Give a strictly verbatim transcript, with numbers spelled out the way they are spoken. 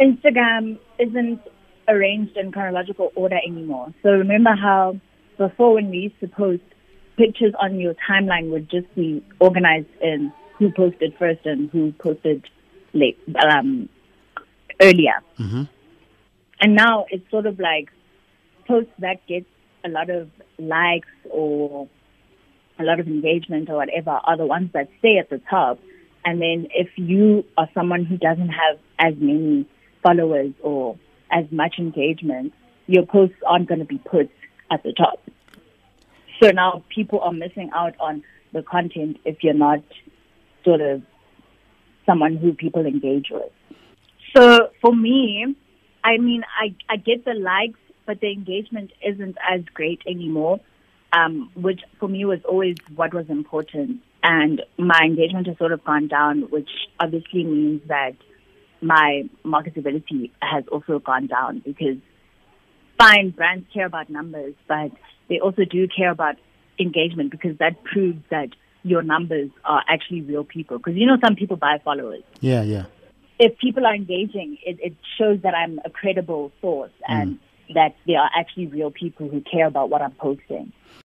Instagram isn't arranged in chronological order anymore. So remember how before, when we used to post, pictures on your timeline would just be organized in who posted first and who posted late, um, earlier. Mm-hmm. And now it's sort of like posts that get a lot of likes or a lot of engagement or whatever are the ones that stay at the top. And then if you are someone who doesn't have as many followers or as much engagement, your posts aren't going to be put at the top. So now people are missing out on the content if you're not sort of someone who people engage with. So for me, I mean, I, I get the likes, but the engagement isn't as great anymore, um, which for me was always what was important. And my engagement has sort of gone down, which obviously means that my marketability has also gone down, because fine, brands care about numbers, but they also do care about engagement, because that proves that your numbers are actually real people. Because, you know, some people buy followers. Yeah, yeah. If people are engaging, it, it shows that I'm a credible source and mm. that there are actually real people who care about what I'm posting.